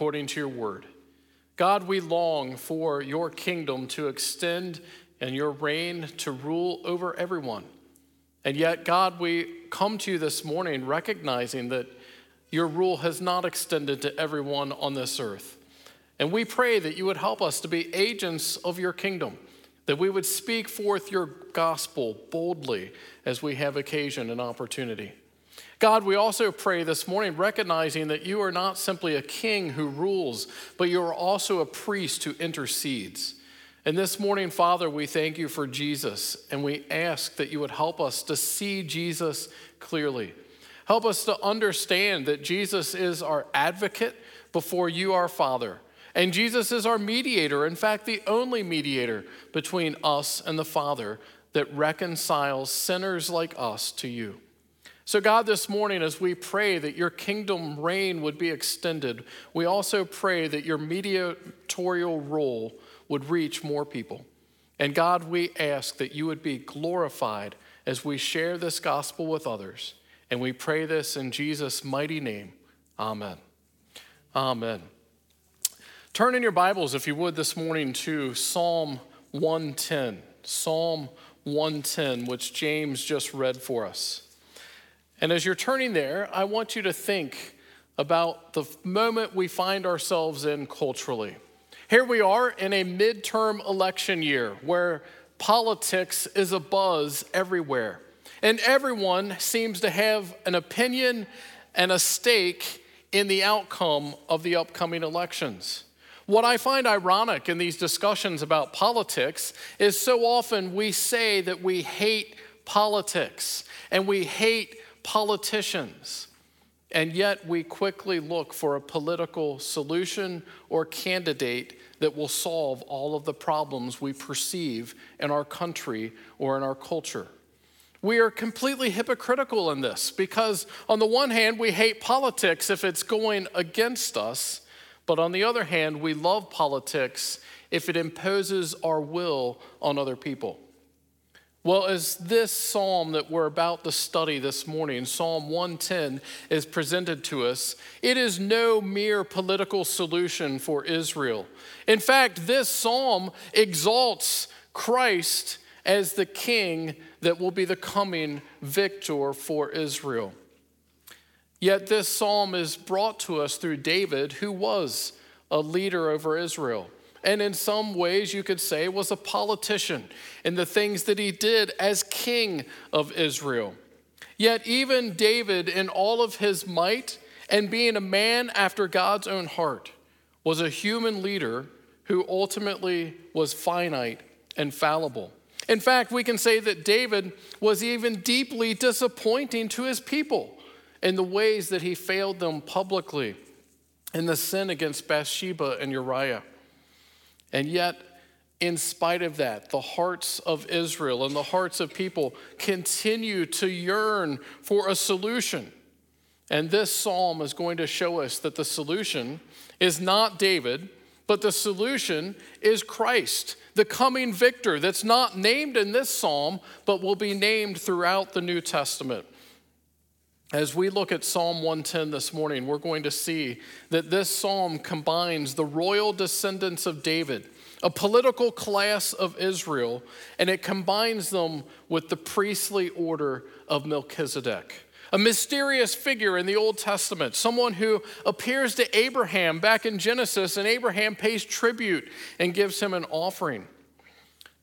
according to your word. God, we long for your kingdom to extend and your reign to rule over everyone. And yet, God, we come to you this morning recognizing that your rule has not extended to everyone on this earth. And we pray that you would help us to be agents of your kingdom, that we would speak forth your gospel boldly as we have occasion and opportunity. God, we also pray this morning recognizing that you are not simply a king who rules, but you are also a priest who intercedes. And this morning, Father, we thank you for Jesus, and we ask that you would help us to see Jesus clearly. Help us to understand that Jesus is our advocate before you, our Father. And Jesus is our mediator, in fact, the only mediator between us and the Father that reconciles sinners like us to you. So God, this morning, as we pray that your kingdom reign would be extended, we also pray that your mediatorial role would reach more people. And God, we ask that you would be glorified as we share this gospel with others. And we pray this in Jesus' mighty name. Amen. Amen. Turn in your Bibles, if you would, this morning to Psalm 110. Psalm 110, which James just read for us. And as you're turning there, I want you to think about the moment we find ourselves in culturally. Here we are in a midterm election year where politics is abuzz everywhere. And everyone seems to have an opinion and a stake in the outcome of the upcoming elections. What I find ironic in these discussions about politics is so often we say that we hate politics and we hate politicians, and yet we quickly look for a political solution or candidate that will solve all of the problems we perceive in our country or in our culture. We are completely hypocritical in this because on the one hand, we hate politics if it's going against us, but on the other hand, we love politics if it imposes our will on other people. Well, as this psalm that we're about to study this morning, Psalm 110, is presented to us, it is no mere political solution for Israel. In fact, this psalm exalts Christ as the king that will be the coming victor for Israel. Yet this psalm is brought to us through David, who was a leader over Israel. And in some ways, you could say, was a politician in the things that he did as king of Israel. Yet even David, in all of his might and being a man after God's own heart, was a human leader who ultimately was finite and fallible. In fact, we can say that David was even deeply disappointing to his people in the ways that he failed them publicly in the sin against Bathsheba and Uriah. And yet, in spite of that, the hearts of Israel and the hearts of people continue to yearn for a solution. And this psalm is going to show us that the solution is not David, but the solution is Christ, the coming victor that's not named in this psalm, but will be named throughout the New Testament. As we look at Psalm 110 this morning, we're going to see that this psalm combines the royal descendants of David, a political class of Israel, and it combines them with the priestly order of Melchizedek, a mysterious figure in the Old Testament, someone who appears to Abraham back in Genesis, and Abraham pays tribute and gives him an offering.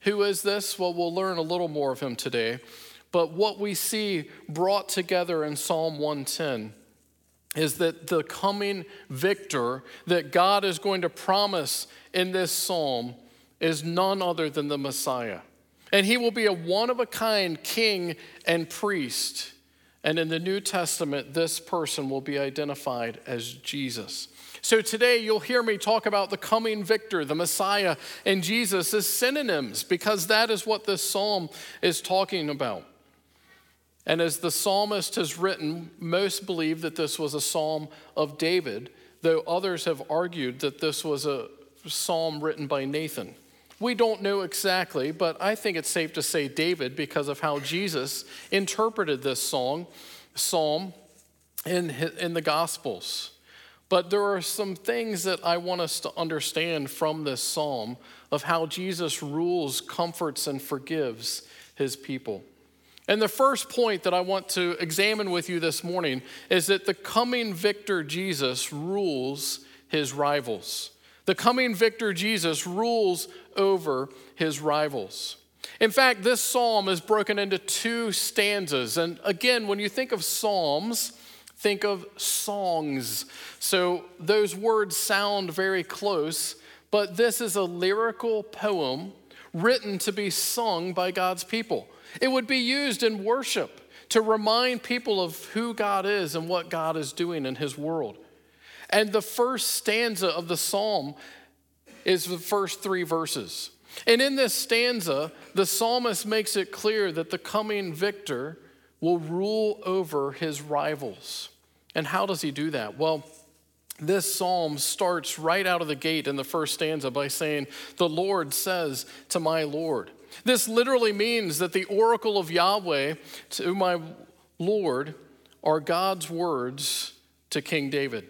Who is this? Well, we'll learn a little more of him today. But what we see brought together in Psalm 110 is that the coming victor that God is going to promise in this psalm is none other than the Messiah. And he will be a one-of-a-kind king and priest. And in the New Testament, this person will be identified as Jesus. So today you'll hear me talk about the coming victor, the Messiah, and Jesus as synonyms, because that is what this psalm is talking about. And as the psalmist has written, most believe that this was a psalm of David, though others have argued that this was a psalm written by Nathan. We don't know exactly, but I think it's safe to say David because of how Jesus interpreted this psalm in the Gospels. But there are some things that I want us to understand from this psalm of how Jesus rules, comforts, and forgives his people. And the first point that I want to examine with you this morning is that the coming victor Jesus rules his rivals. The coming victor Jesus rules over his rivals. In fact, this psalm is broken into two stanzas. And again, when you think of psalms, think of songs. So those words sound very close, but this is a lyrical poem written to be sung by God's people. It would be used in worship to remind people of who God is and what God is doing in his world. And the first stanza of the psalm is the first three verses. And in this stanza, the psalmist makes it clear that the coming victor will rule over his rivals. And how does he do that? Well, this psalm starts right out of the gate in the first stanza by saying, "The Lord says to my Lord." This literally means that the oracle of Yahweh to my Lord are God's words to King David.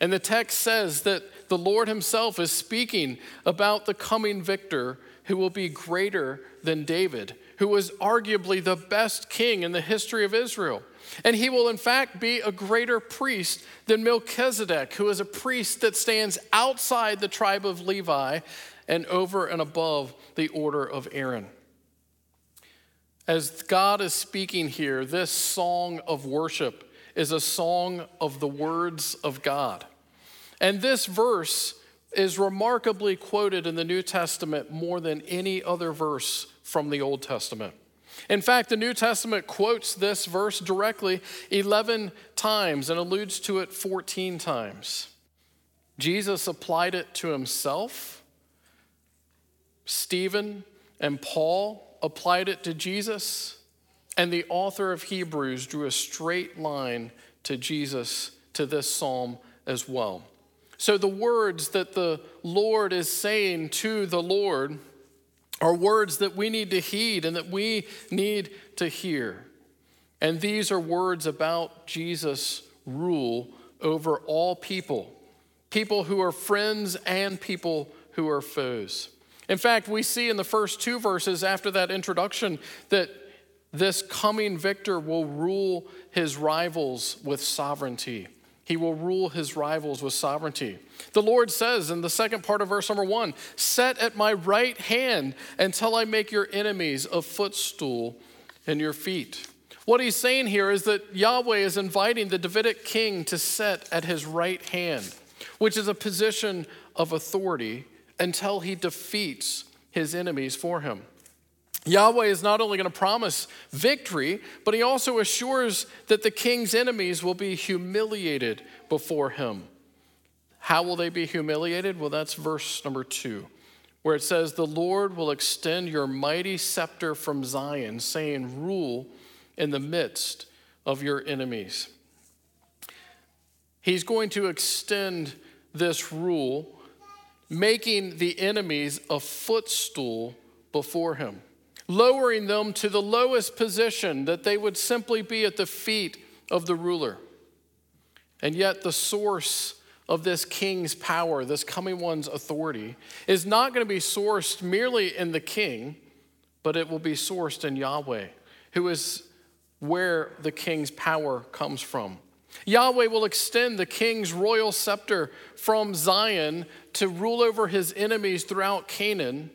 And the text says that the Lord himself is speaking about the coming victor who will be greater than David, who was arguably the best king in the history of Israel. And he will in fact be a greater priest than Melchizedek, who is a priest that stands outside the tribe of Levi and over and above the order of Aaron. As God is speaking here, this song of worship is a song of the words of God. And this verse is remarkably quoted in the New Testament more than any other verse from the Old Testament. In fact, the New Testament quotes this verse directly 11 times and alludes to it 14 times. Jesus applied it to himself. Stephen and Paul applied it to Jesus. And the author of Hebrews drew a straight line to Jesus, to this psalm as well. So the words that the Lord is saying to the Lord are words that we need to heed and that we need to hear. And these are words about Jesus' rule over all people, people who are friends and people who are foes. In fact, we see in the first two verses after that introduction that this coming victor will rule his rivals with sovereignty. He will rule his rivals with sovereignty. The Lord says in the second part of verse number 1, "Set at my right hand until I make your enemies a footstool in your feet." What he's saying here is that Yahweh is inviting the Davidic king to set at his right hand, which is a position of authority, until he defeats his enemies for him. Yahweh is not only going to promise victory, but he also assures that the king's enemies will be humiliated before him. How will they be humiliated? Well, that's verse number 2, where it says, "The Lord will extend your mighty scepter from Zion, saying, 'Rule in the midst of your enemies.'" He's going to extend this rule, making the enemies a footstool before him, lowering them to the lowest position, that they would simply be at the feet of the ruler. And yet the source of this king's power, this coming one's authority, is not going to be sourced merely in the king, but it will be sourced in Yahweh, who is where the king's power comes from. Yahweh will extend the king's royal scepter from Zion to rule over his enemies throughout Canaan.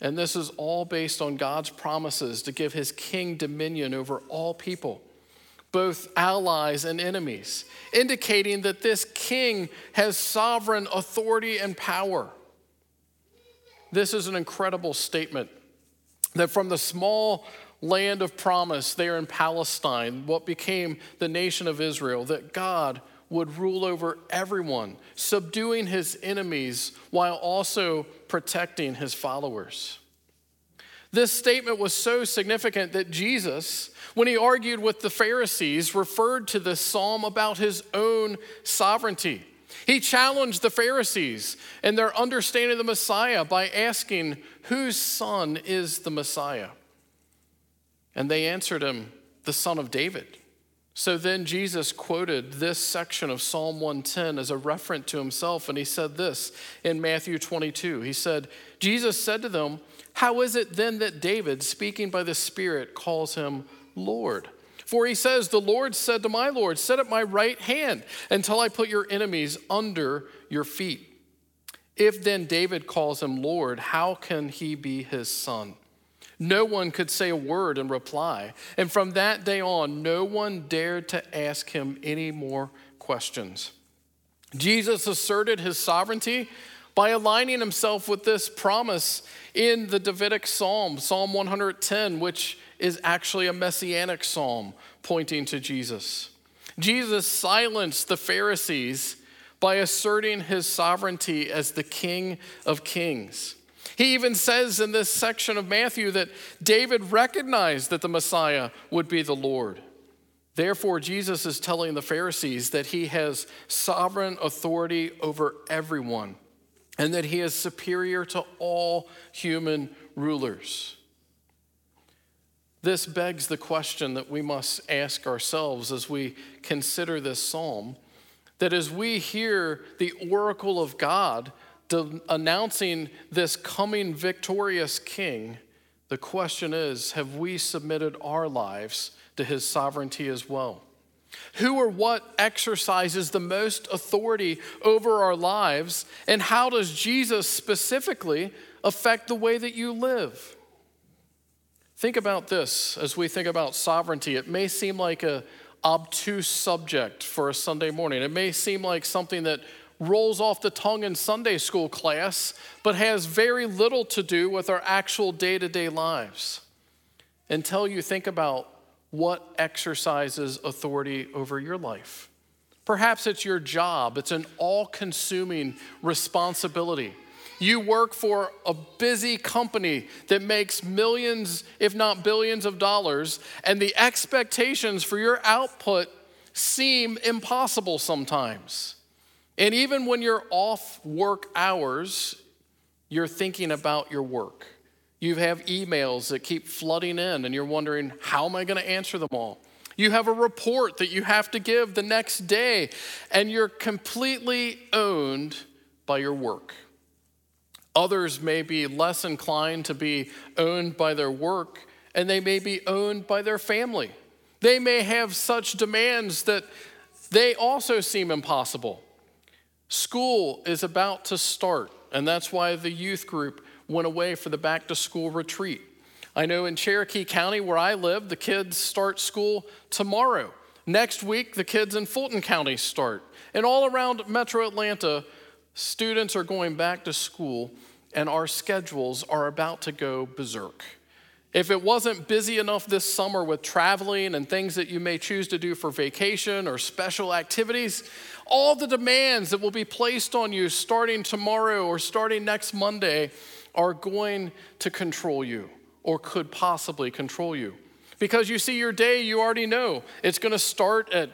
And this is all based on God's promises to give his king dominion over all people, both allies and enemies, indicating that this king has sovereign authority and power. This is an incredible statement that from the small land of promise there in Palestine, what became the nation of Israel, that God would rule over everyone, subduing his enemies while also protecting his followers. This statement was so significant that Jesus, when he argued with the Pharisees, referred to this psalm about his own sovereignty. He challenged the Pharisees and their understanding of the Messiah by asking, "Whose son is the Messiah?" And they answered him, "The son of David." So then Jesus quoted this section of Psalm 110 as a reference to himself, and he said this in Matthew 22. He said, Jesus said to them, "How is it then that David, speaking by the Spirit, calls him Lord? For he says, the Lord said to my Lord, sit at my right hand until I put your enemies under your feet. If then David calls him Lord, how can he be his son?" No one could say a word in reply. And from that day on, no one dared to ask him any more questions. Jesus asserted his sovereignty by aligning himself with this promise in the Davidic Psalm, Psalm 110, which is actually a messianic psalm pointing to Jesus. Jesus silenced the Pharisees by asserting his sovereignty as the King of Kings. He even says in this section of Matthew that David recognized that the Messiah would be the Lord. Therefore, Jesus is telling the Pharisees that he has sovereign authority over everyone and that he is superior to all human rulers. This begs the question that we must ask ourselves as we consider this psalm, that as we hear the oracle of God announcing this coming victorious king, the question is, have we submitted our lives to his sovereignty as well? Who or what exercises the most authority over our lives, and how does Jesus specifically affect the way that you live? Think about this as we think about sovereignty. It may seem like an obtuse subject for a Sunday morning. It may seem like something that rolls off the tongue in Sunday school class, but has very little to do with our actual day-to-day lives until you think about what exercises authority over your life. Perhaps it's your job. It's an all-consuming responsibility. You work for a busy company that makes millions, if not billions of dollars, and the expectations for your output seem impossible sometimes. And even when you're off work hours, you're thinking about your work. You have emails that keep flooding in, and you're wondering, how am I going to answer them all? You have a report that you have to give the next day, and you're completely owned by your work. Others may be less inclined to be owned by their work, and they may be owned by their family. They may have such demands that they also seem impossible. School is about to start, and that's why the youth group went away for the back-to-school retreat. I know in Cherokee County, where I live, the kids start school tomorrow. Next week, the kids in Fulton County start. And all around metro Atlanta, students are going back to school, and our schedules are about to go berserk. If it wasn't busy enough this summer with traveling and things that you may choose to do for vacation or special activities, all the demands that will be placed on you starting tomorrow or starting next Monday are going to control you or could possibly control you. Because you see, your day, you already know it's going to start at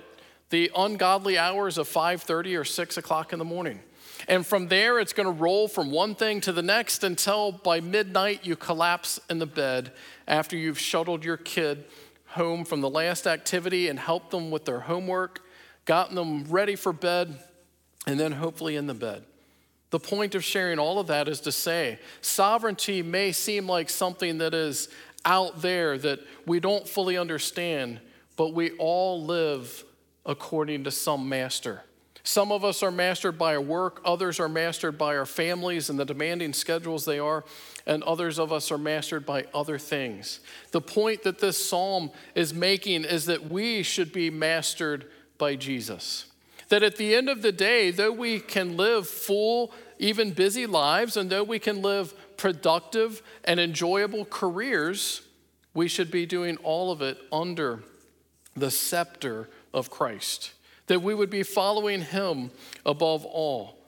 the ungodly hours of 5:30 or 6 o'clock in the morning. And from there, it's going to roll from one thing to the next until by midnight you collapse in the bed after you've shuttled your kid home from the last activity and helped them with their homework, gotten them ready for bed, and then hopefully in the bed. The point of sharing all of that is to say, sovereignty may seem like something that is out there that we don't fully understand, but we all live according to some master. Some of us are mastered by our work, others are mastered by our families and the demanding schedules they are, and others of us are mastered by other things. The point that this psalm is making is that we should be mastered by Jesus. That at the end of the day, though we can live full, even busy lives, and though we can live productive and enjoyable careers, we should be doing all of it under the scepter of Christ. That we would be following him above all.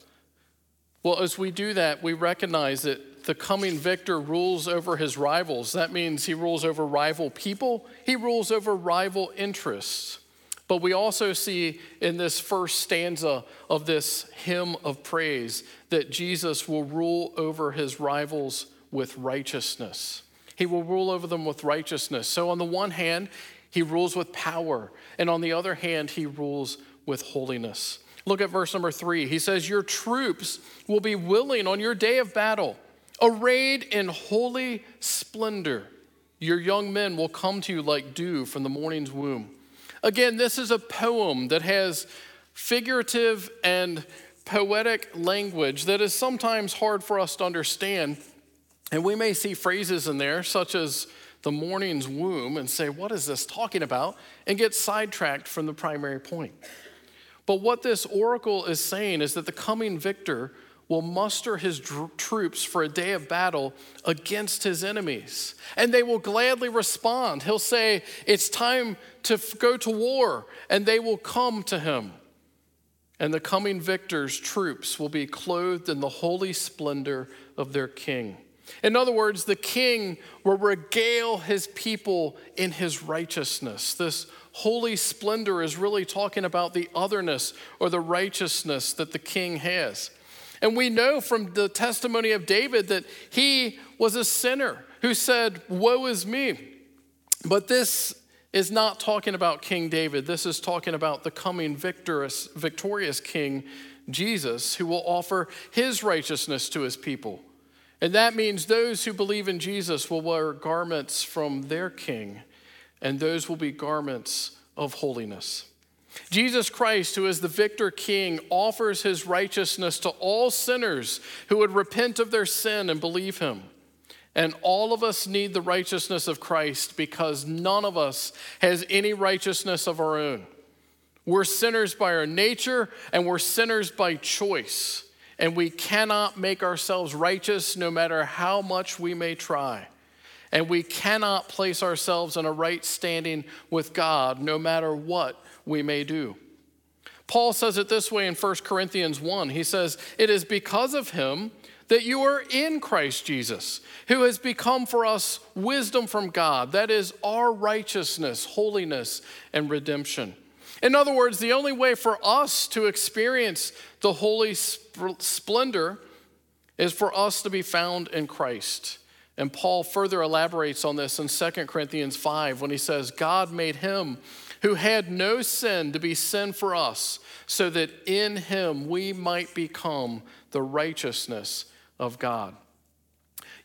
Well, as we do that, we recognize that the coming victor rules over his rivals. That means he rules over rival people. He rules over rival interests. But we also see in this first stanza of this hymn of praise that Jesus will rule over his rivals with righteousness. He will rule over them with righteousness. So on the one hand, He rules with power. And on the other hand, he rules with holiness. Look at verse number 3. He says, your troops will be willing on your day of battle, arrayed in holy splendor. Your young men will come to you like dew from the morning's womb. Again, this is a poem that has figurative and poetic language that is sometimes hard for us to understand. And we may see phrases in there such as the morning's womb and say, what is this talking about? And get sidetracked from the primary point. But what this oracle is saying is that the coming victor will muster his troops for a day of battle against his enemies. And they will gladly respond. He'll say, it's time to go to war. And they will come to him. And the coming victor's troops will be clothed in the holy splendor of their king. In other words, the king will regale his people in his righteousness. This holy splendor is really talking about the otherness or the righteousness that the king has. And we know from the testimony of David that he was a sinner who said, woe is me. But this is not talking about King David. This is talking about the coming victorious king, Jesus, who will offer his righteousness to his people. And that means those who believe in Jesus will wear garments from their king, and those will be garments of holiness. Jesus Christ, who is the victor king, offers his righteousness to all sinners who would repent of their sin and believe him. And all of us need the righteousness of Christ because none of us has any righteousness of our own. We're sinners by our nature, and we're sinners by choice. And we cannot make ourselves righteous no matter how much we may try. And we cannot place ourselves in a right standing with God no matter what we may do. Paul says it this way in 1 Corinthians 1. He says, it is because of him that you are in Christ Jesus, who has become for us wisdom from God. That is our righteousness, holiness, and redemption. In other words, the only way for us to experience the holy splendor is for us to be found in Christ. And Paul further elaborates on this in 2 Corinthians 5 when he says, God made him who had no sin to be sin for us, so that in him we might become the righteousness of God.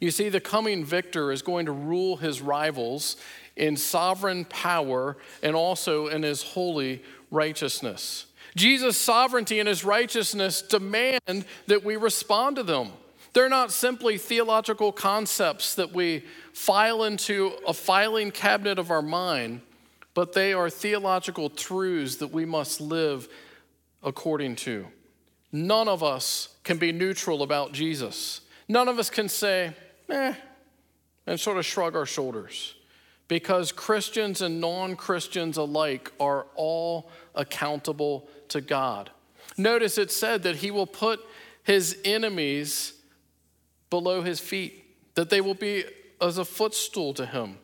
You see, the coming victor is going to rule his rivals in sovereign power and also in his holy righteousness. Jesus' sovereignty and his righteousness demand that we respond to them. They're not simply theological concepts that we file into a filing cabinet of our mind, but they are theological truths that we must live according to. None of us can be neutral about Jesus. None of us can say, and sort of shrug our shoulders. Because Christians and non-Christians alike are all accountable to God. Notice it said that he will put his enemies below his feet, that they will be as a footstool to him.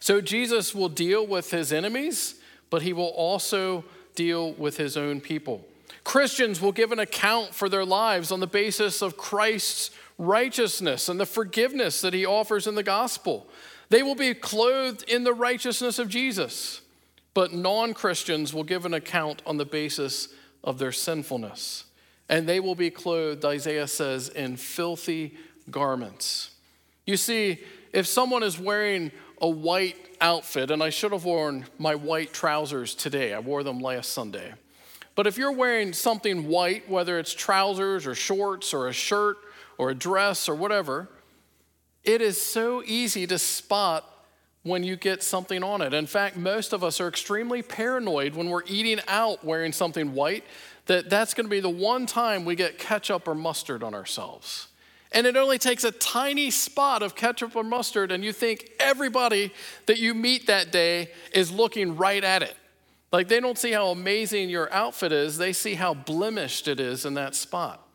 So Jesus will deal with his enemies, but he will also deal with his own people. Christians will give an account for their lives on the basis of Christ's righteousness and the forgiveness that he offers in the gospel. They will be clothed in the righteousness of Jesus, but non-Christians will give an account on the basis of their sinfulness. And they will be clothed, Isaiah says, in filthy garments. You see, if someone is wearing a white outfit, and I should have worn my white trousers today. I wore them last Sunday. But if you're wearing something white, whether it's trousers or shorts or a shirt or a dress or whatever, it is so easy to spot when you get something on it. In fact, most of us are extremely paranoid when we're eating out wearing something white that that's going to be the one time we get ketchup or mustard on ourselves. And it only takes a tiny spot of ketchup or mustard and you think everybody that you meet that day is looking right at it. Like they don't see how amazing your outfit is, they see how blemished it is in that spot.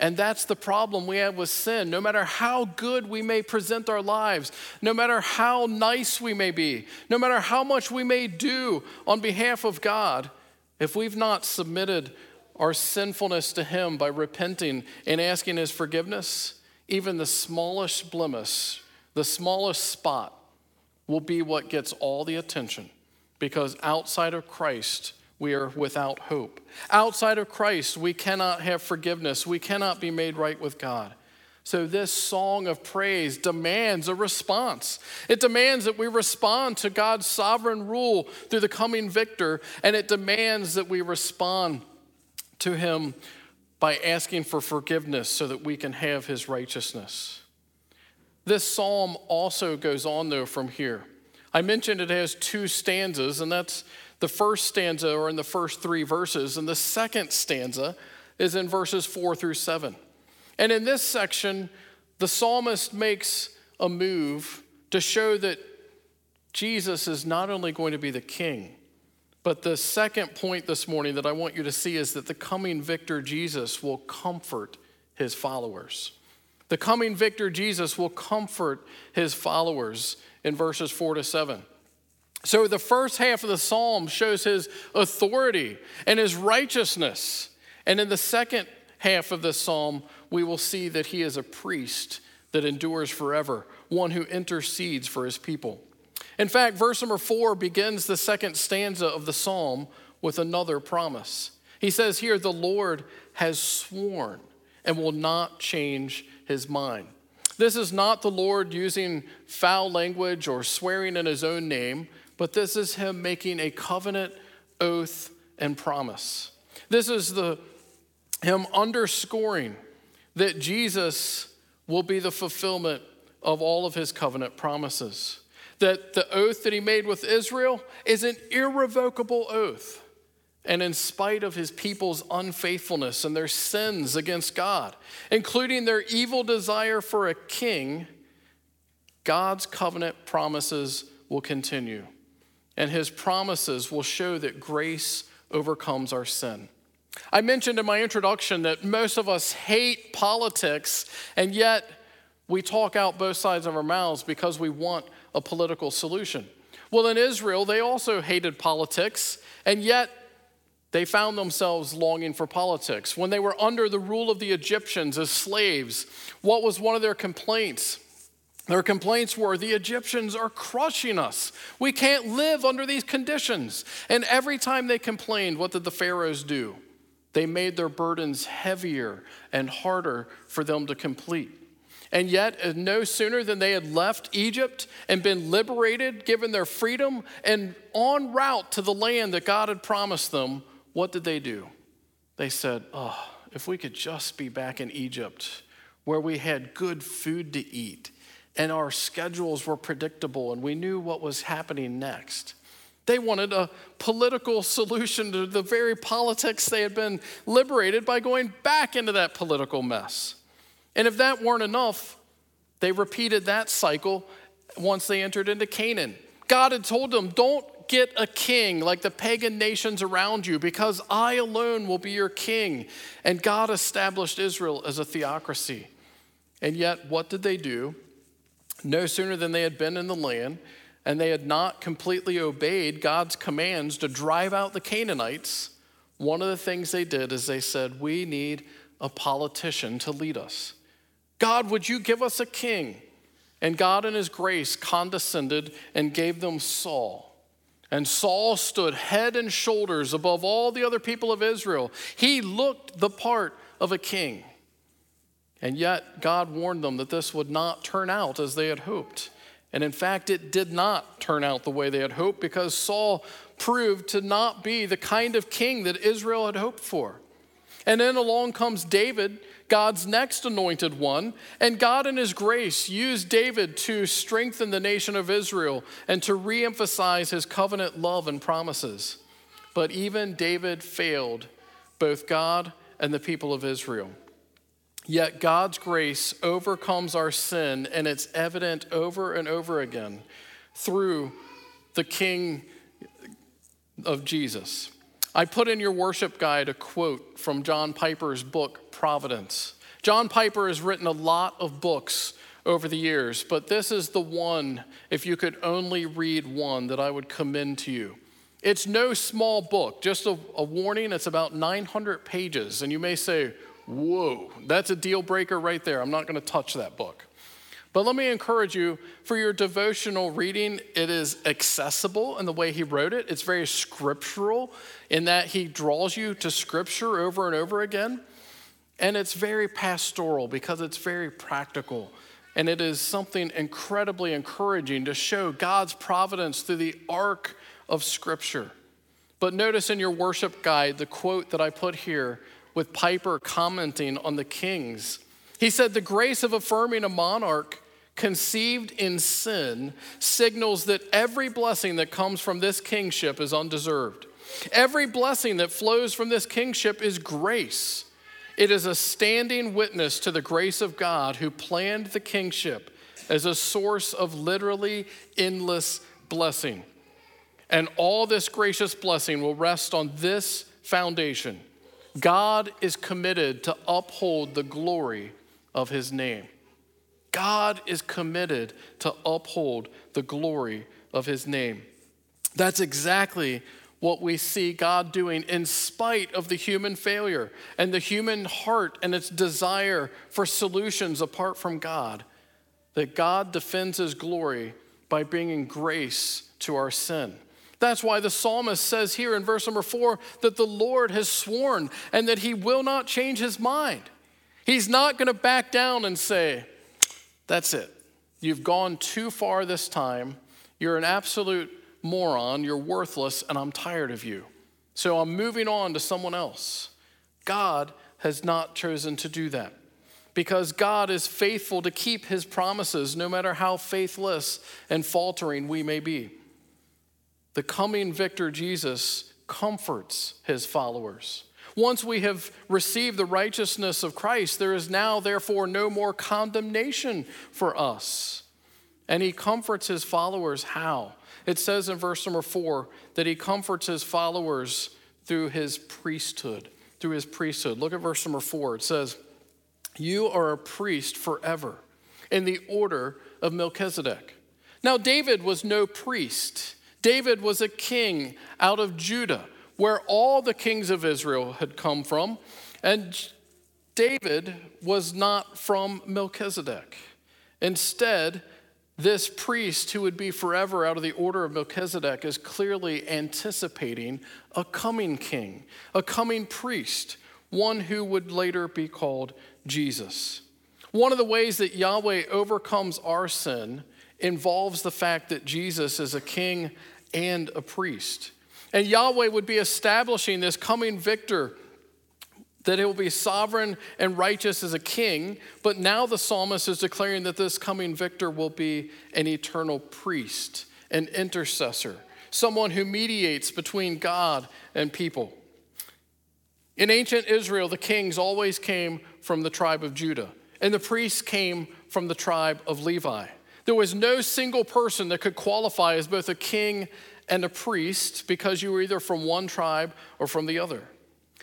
And that's the problem we have with sin. No matter how good we may present our lives, no matter how nice we may be, no matter how much we may do on behalf of God, if we've not submitted our sinfulness to him by repenting and asking his forgiveness, even the smallest blemish, the smallest spot will be what gets all the attention, because outside of Christ, we are without hope. Outside of Christ, we cannot have forgiveness. We cannot be made right with God. So this song of praise demands a response. It demands that we respond to God's sovereign rule through the coming victor, and it demands that we respond to him by asking for forgiveness so that we can have his righteousness. This psalm also goes on, though, from here. I mentioned it has two stanzas, and that's the first stanza, or in the first three verses, and the second stanza is in verses 4 through 7. And in this section, the psalmist makes a move to show that Jesus is not only going to be the king, but the second point this morning that I want you to see is that the coming victor Jesus will comfort his followers. The coming victor Jesus will comfort his followers in verses 4 to 7. So the first half of the psalm shows his authority and his righteousness. And in the second half of the psalm, we will see that he is a priest that endures forever, one who intercedes for his people. In fact, verse number 4 begins the second stanza of the psalm with another promise. He says here, the Lord has sworn and will not change his mind. This is not the Lord using foul language or swearing in his own name, but this is him making a covenant, oath, and promise. This is him underscoring that Jesus will be the fulfillment of all of his covenant promises. That the oath that he made with Israel is an irrevocable oath. And in spite of his people's unfaithfulness and their sins against God, including their evil desire for a king, God's covenant promises will continue. And his promises will show that grace overcomes our sin. I mentioned in my introduction that most of us hate politics, and yet we talk out both sides of our mouths because we want a political solution. Well, in Israel, they also hated politics, and yet they found themselves longing for politics. When they were under the rule of the Egyptians as slaves, what was one of their complaints? Their complaints were, the Egyptians are crushing us. We can't live under these conditions. And every time they complained, what did the pharaohs do? They made their burdens heavier and harder for them to complete. And yet, no sooner than they had left Egypt and been liberated, given their freedom, and en route to the land that God had promised them, what did they do? They said, oh, if we could just be back in Egypt, where we had good food to eat, and our schedules were predictable, and we knew what was happening next. They wanted a political solution to the very politics they had been liberated by, going back into that political mess. And if that weren't enough, they repeated that cycle once they entered into Canaan. God had told them, don't get a king like the pagan nations around you, because I alone will be your king. And God established Israel as a theocracy. And yet, what did they do? No sooner than they had been in the land, and they had not completely obeyed God's commands to drive out the Canaanites, one of the things they did is they said, we need a politician to lead us. God, would you give us a king? And God in his grace condescended and gave them Saul. And Saul stood head and shoulders above all the other people of Israel. He looked the part of a king. And yet God warned them that this would not turn out as they had hoped. And in fact, it did not turn out the way they had hoped, because Saul proved to not be the kind of king that Israel had hoped for. And then along comes David, God's next anointed one, and God in his grace used David to strengthen the nation of Israel and to reemphasize his covenant love and promises. But even David failed both God and the people of Israel. Yet God's grace overcomes our sin, and it's evident over and over again through the King of Jesus. I put in your worship guide a quote from John Piper's book, Providence. John Piper has written a lot of books over the years, but this is the one, if you could only read one, that I would commend to you. It's no small book, just a warning. It's about 900 pages, and you may say, whoa, that's a deal breaker right there. I'm not going to touch that book. But let me encourage you, for your devotional reading, it is accessible in the way he wrote it. It's very scriptural in that he draws you to scripture over and over again. And it's very pastoral because it's very practical. And it is something incredibly encouraging to show God's providence through the arc of scripture. But notice in your worship guide, the quote that I put here with Piper commenting on the kings. He said, the grace of affirming a monarch conceived in sin signals that every blessing that comes from this kingship is undeserved. Every blessing that flows from this kingship is grace. It is a standing witness to the grace of God who planned the kingship as a source of literally endless blessing. And all this gracious blessing will rest on this foundation. God is committed to uphold the glory of his name. God is committed to uphold the glory of his name. That's exactly what we see God doing in spite of the human failure and the human heart and its desire for solutions apart from God, that God defends his glory by bringing grace to our sin. That's why the psalmist says here in verse number 4 that the Lord has sworn and that he will not change his mind. He's not going to back down and say, that's it. You've gone too far this time. You're an absolute moron. You're worthless, and I'm tired of you. So I'm moving on to someone else. God has not chosen to do that because God is faithful to keep his promises no matter how faithless and faltering we may be. The coming victor Jesus comforts his followers. Once we have received the righteousness of Christ, there is now, therefore, no more condemnation for us. And he comforts his followers how? It says in verse number 4 that he comforts his followers through his priesthood. Through his priesthood. Look at verse number 4. It says, you are a priest forever in the order of Melchizedek. Now, David was no priest. David was a king out of Judah, where all the kings of Israel had come from, and David was not from Melchizedek. Instead, this priest who would be forever out of the order of Melchizedek is clearly anticipating a coming king, a coming priest, one who would later be called Jesus. One of the ways that Yahweh overcomes our sin involves the fact that Jesus is a king and a priest. And Yahweh would be establishing this coming victor, that it will be sovereign and righteous as a king, but now the psalmist is declaring that this coming victor will be an eternal priest, an intercessor, someone who mediates between God and people. In ancient Israel, the kings always came from the tribe of Judah, and the priests came from the tribe of Levi. There was no single person that could qualify as both a king and a priest because you were either from one tribe or from the other.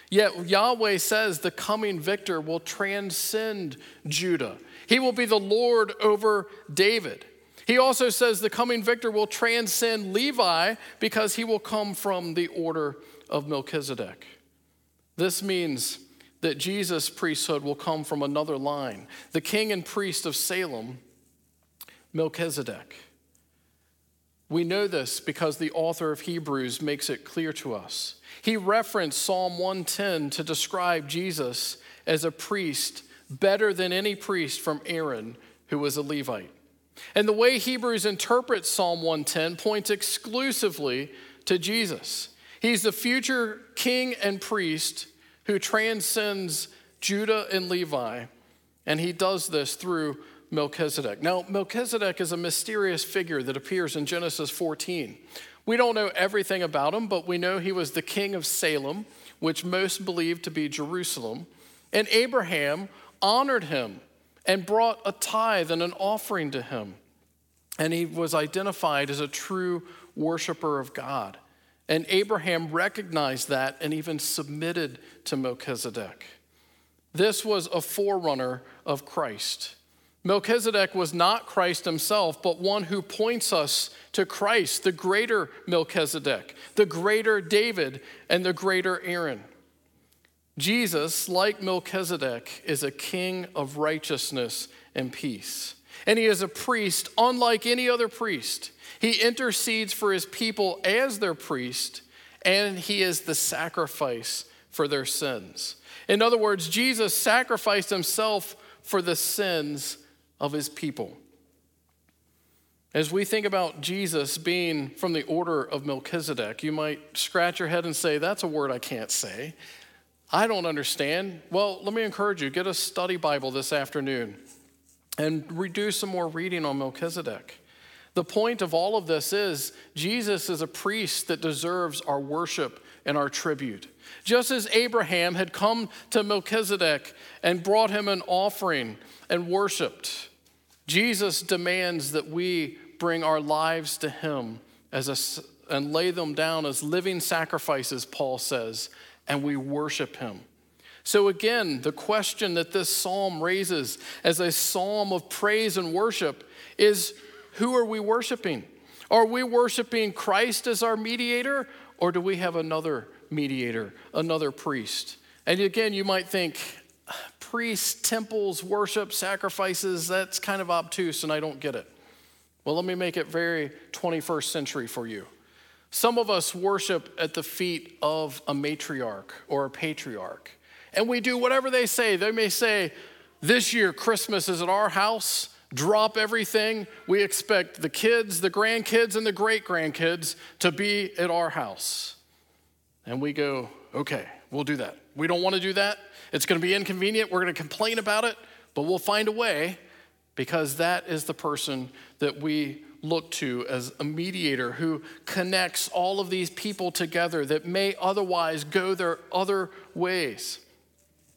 Yet Yahweh says the coming victor will transcend Judah. He will be the Lord over David. He also says the coming victor will transcend Levi because he will come from the order of Melchizedek. This means that Jesus' priesthood will come from another line. The king and priest of Salem, Melchizedek. We know this because the author of Hebrews makes it clear to us. He referenced Psalm 110 to describe Jesus as a priest better than any priest from Aaron, who was a Levite. And the way Hebrews interprets Psalm 110 points exclusively to Jesus. He's the future king and priest who transcends Judah and Levi, and he does this through Melchizedek. Now, Melchizedek is a mysterious figure that appears in Genesis 14. We don't know everything about him, but we know he was the king of Salem, which most believed to be Jerusalem. And Abraham honored him and brought a tithe and an offering to him. And he was identified as a true worshiper of God. And Abraham recognized that and even submitted to Melchizedek. This was a forerunner of Christ. Melchizedek was not Christ himself, but one who points us to Christ, the greater Melchizedek, the greater David, and the greater Aaron. Jesus, like Melchizedek, is a king of righteousness and peace. and he is a priest unlike any other priest. He intercedes for his people as their priest, and he is the sacrifice for their sins. In other words, Jesus sacrificed himself for the sins of his people. As we think about Jesus being from the order of Melchizedek, you might scratch your head and say, that's a word I can't say. I don't understand. Well, let me encourage you, get a study Bible this afternoon and do some more reading on Melchizedek. The point of all of this is Jesus is a priest that deserves our worship and our tribute. Just as Abraham had come to Melchizedek and brought him an offering and worshiped, Jesus demands that we bring our lives to him and lay them down as living sacrifices, Paul says, and we worship him. So again, the question that this psalm raises as a psalm of praise and worship is, who are we worshiping? Are we worshiping Christ as our mediator, or do we have another mediator, another priest? And again, you might think, priests, temples, worship, sacrifices, that's kind of obtuse and I don't get it. Well, let me make it very 21st century for you. Some of us worship at the feet of a matriarch or a patriarch, and we do whatever they say. They may say, this year Christmas is at our house, drop everything. We expect the kids, the grandkids, and the great-grandkids to be at our house. And we go, okay, we'll do that. We don't want to do that. It's going to be inconvenient. We're going to complain about it, but we'll find a way, because that is the person that we look to as a mediator who connects all of these people together that may otherwise go their other ways.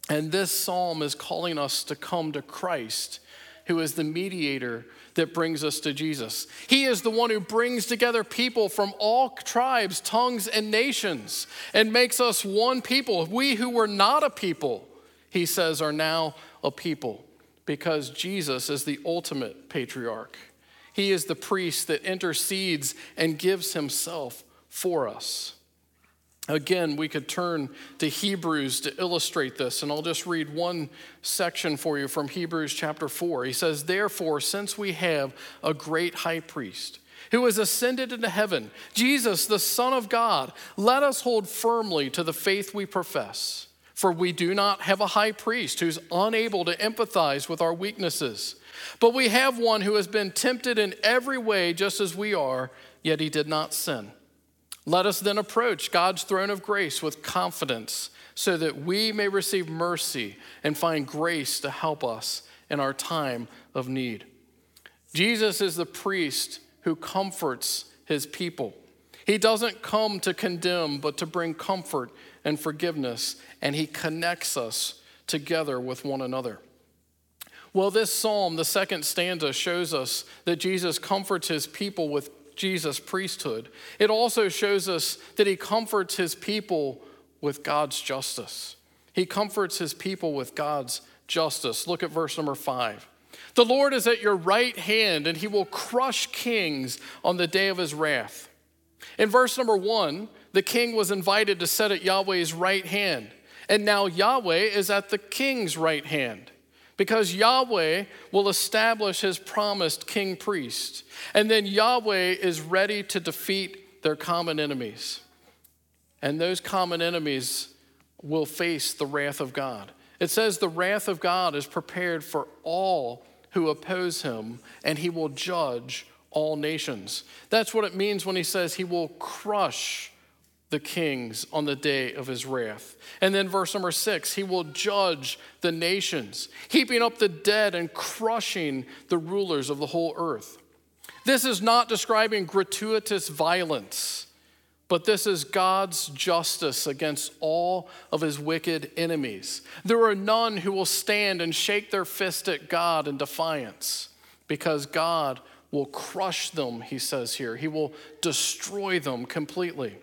And this psalm is calling us to come to Christ, who is the mediator that brings us to Jesus. He is the one who brings together people from all tribes, tongues, and nations, and makes us one people. We who were not a people, he says, are now a people, because Jesus is the ultimate patriarch. He is the priest that intercedes and gives himself for us. Again, we could turn to Hebrews to illustrate this, and I'll just read one section for you from Hebrews chapter 4. He says, therefore, since we have a great high priest who has ascended into heaven, Jesus, the Son of God, let us hold firmly to the faith we profess. For we do not have a high priest who's unable to empathize with our weaknesses, but we have one who has been tempted in every way just as we are, yet he did not sin. Let us then approach God's throne of grace with confidence, so that we may receive mercy and find grace to help us in our time of need. Jesus is the priest who comforts his people. He doesn't come to condemn, but to bring comfort and forgiveness, and he connects us together with one another. Well, this psalm, the second stanza, shows us that Jesus comforts his people with Jesus' priesthood. It also shows us that he comforts his people with God's justice. He comforts his people with God's justice. Look at verse number 5. The Lord is at your right hand, and he will crush kings on the day of his wrath. In verse number 1, the king was invited to sit at Yahweh's right hand, and now Yahweh is at the king's right hand, because Yahweh will establish his promised king-priest. And then Yahweh is ready to defeat their common enemies. And those common enemies will face the wrath of God. It says the wrath of God is prepared for all who oppose him, and he will judge all nations. That's what it means when he says he will crush the kings on the day of his wrath. And then verse number 6, he will judge the nations, heaping up the dead and crushing the rulers of the whole earth. This is not describing gratuitous violence, but this is God's justice against all of his wicked enemies. There are none who will stand and shake their fist at God in defiance, because God will crush them, he says here. He will destroy them completely.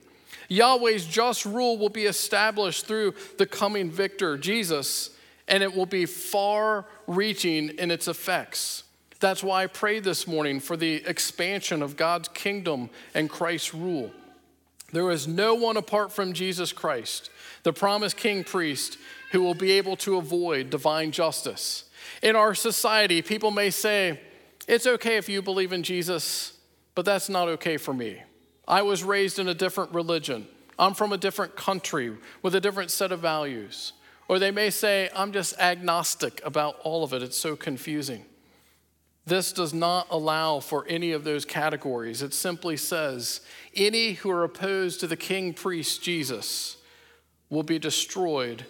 Yahweh's just rule will be established through the coming victor, Jesus, and it will be far-reaching in its effects. That's why I prayed this morning for the expansion of God's kingdom and Christ's rule. There is no one apart from Jesus Christ, the promised king-priest, who will be able to avoid divine justice. In our society, people may say, It's okay if you believe in Jesus, but that's not okay for me. I was raised in a different religion. I'm from a different country with a different set of values. Or they may say, I'm just agnostic about all of it. It's so confusing. This does not allow for any of those categories. It simply says, any who are opposed to the king priest Jesus will be destroyed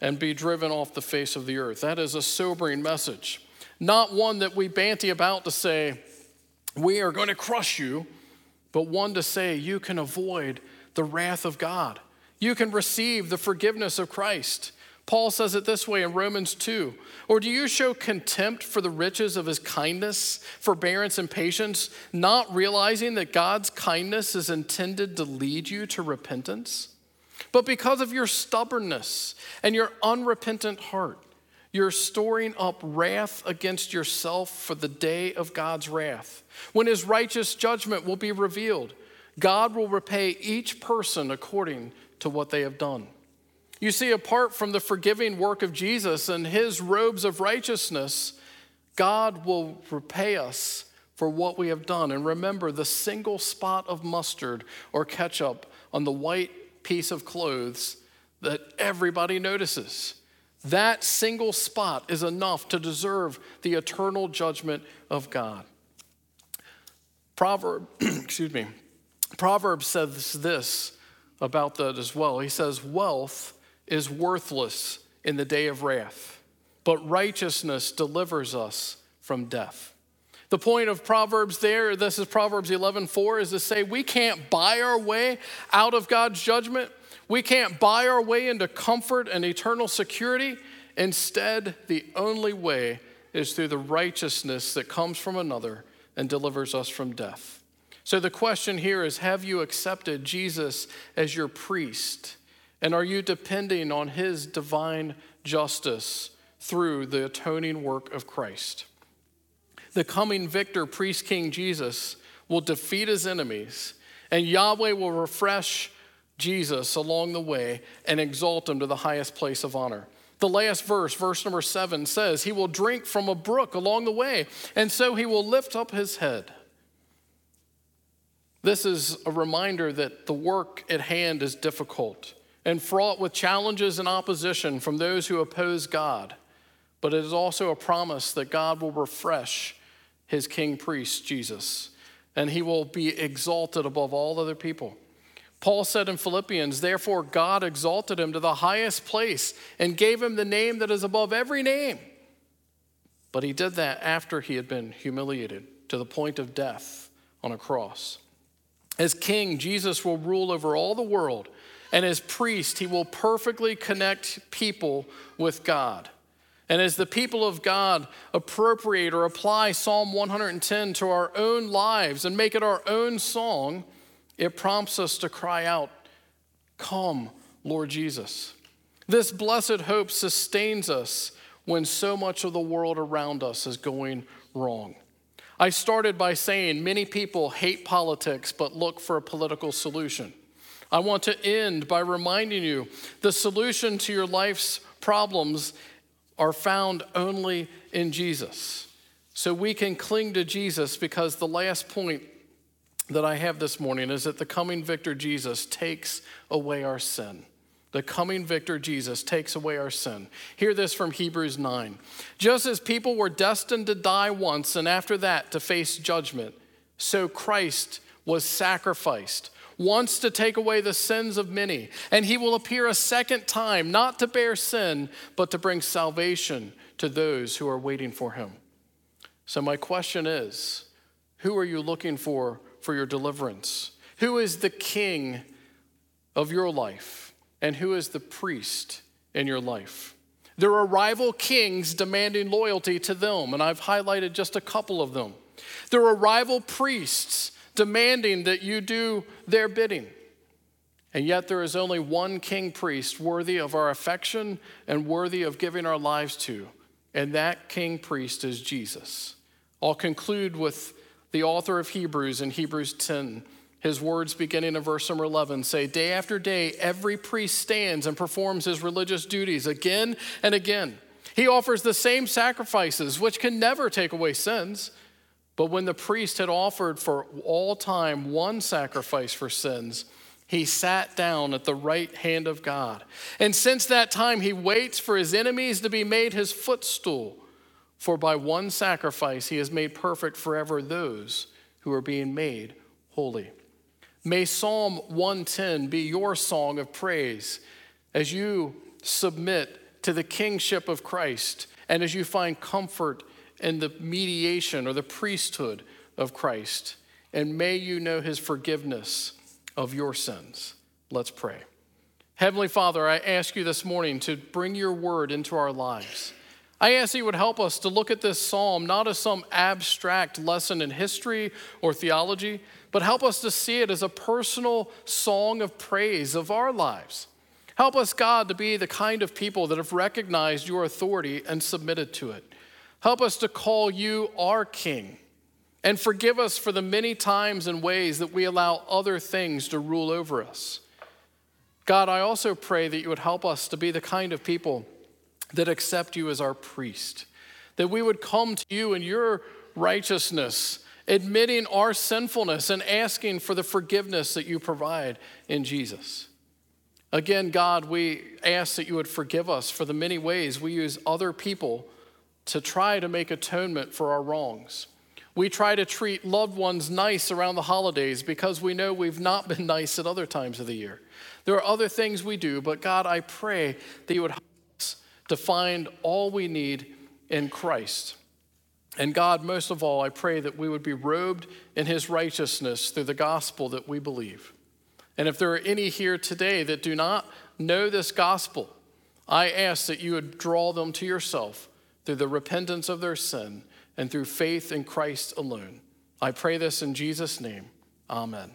and be driven off the face of the earth. That is a sobering message. Not one that we banty about to say, we are going to crush you, but one to say, you can avoid the wrath of God. You can receive the forgiveness of Christ. Paul says it this way in Romans 2. Or do you show contempt for the riches of his kindness, forbearance, and patience, not realizing that God's kindness is intended to lead you to repentance? But because of your stubbornness and your unrepentant heart, you're storing up wrath against yourself for the day of God's wrath, when his righteous judgment will be revealed. God will repay each person according to what they have done. You see, apart from the forgiving work of Jesus and his robes of righteousness, God will repay us for what we have done. And remember, the single spot of mustard or ketchup on the white piece of clothes that everybody notices, that single spot is enough to deserve the eternal judgment of God. Proverbs says this about that as well. He says, wealth is worthless in the day of wrath, but righteousness delivers us from death. The point of Proverbs there, this is Proverbs 11:4, is to say we can't buy our way out of God's judgment. We can't buy our way into comfort and eternal security. Instead, the only way is through the righteousness that comes from another and delivers us from death. So the question here is, have you accepted Jesus as your priest? And are you depending on his divine justice through the atoning work of Christ? The coming victor, priest King Jesus, will defeat his enemies, and Yahweh will refresh Jesus along the way and exalt him to the highest place of honor. The last verse, verse number 7, says, he will drink from a brook along the way, and so he will lift up his head. This is a reminder that the work at hand is difficult and fraught with challenges and opposition from those who oppose God. But it is also a promise that God will refresh his king priest, Jesus, and he will be exalted above all other people. Paul said in Philippians, therefore God exalted him to the highest place and gave him the name that is above every name. But he did that after he had been humiliated to the point of death on a cross. As king, Jesus will rule over all the world, and as priest, he will perfectly connect people with God. And as the people of God appropriate or apply Psalm 110 to our own lives and make it our own song, it prompts us to cry out, come, Lord Jesus. This blessed hope sustains us when so much of the world around us is going wrong. I started by saying many people hate politics but look for a political solution. I want to end by reminding you the solution to your life's problems are found only in Jesus. So we can cling to Jesus because the last point that I have this morning is that the coming victor Jesus takes away our sin. The coming victor, Jesus, takes away our sin. Hear this from Hebrews 9. Just as people were destined to die once and after that to face judgment, so Christ was sacrificed once to take away the sins of many. And he will appear a second time, not to bear sin, but to bring salvation to those who are waiting for him. So my question is, who are you looking for your deliverance? Who is the king of your life? And who is the priest in your life? There are rival kings demanding loyalty to them, and I've highlighted just a couple of them. There are rival priests demanding that you do their bidding. And yet there is only one king priest worthy of our affection and worthy of giving our lives to, and that king priest is Jesus. I'll conclude with the author of Hebrews in Hebrews 10. His words, beginning in verse number 11, say, day after day, every priest stands and performs his religious duties again and again. He offers the same sacrifices, which can never take away sins. But when the priest had offered for all time one sacrifice for sins, he sat down at the right hand of God. And since that time, he waits for his enemies to be made his footstool. For by one sacrifice, he has made perfect forever those who are being made holy. May Psalm 110 be your song of praise as you submit to the kingship of Christ and as you find comfort in the mediation or the priesthood of Christ. And may you know his forgiveness of your sins. Let's pray. Heavenly Father, I ask you this morning to bring your word into our lives. I ask that you would help us to look at this psalm not as some abstract lesson in history or theology, but help us to see it as a personal song of praise of our lives. Help us, God, to be the kind of people that have recognized your authority and submitted to it. Help us to call you our King, and forgive us for the many times and ways that we allow other things to rule over us. God, I also pray that you would help us to be the kind of people that accept you as our priest, that we would come to you in your righteousness, admitting our sinfulness and asking for the forgiveness that you provide in Jesus. Again, God, we ask that you would forgive us for the many ways we use other people to try to make atonement for our wrongs. We try to treat loved ones nice around the holidays because we know we've not been nice at other times of the year. There are other things we do, but God, I pray that you would help us to find all we need in Christ. And God, most of all, I pray that we would be robed in his righteousness through the gospel that we believe. And if there are any here today that do not know this gospel, I ask that you would draw them to yourself through the repentance of their sin and through faith in Christ alone. I pray this in Jesus' name. Amen.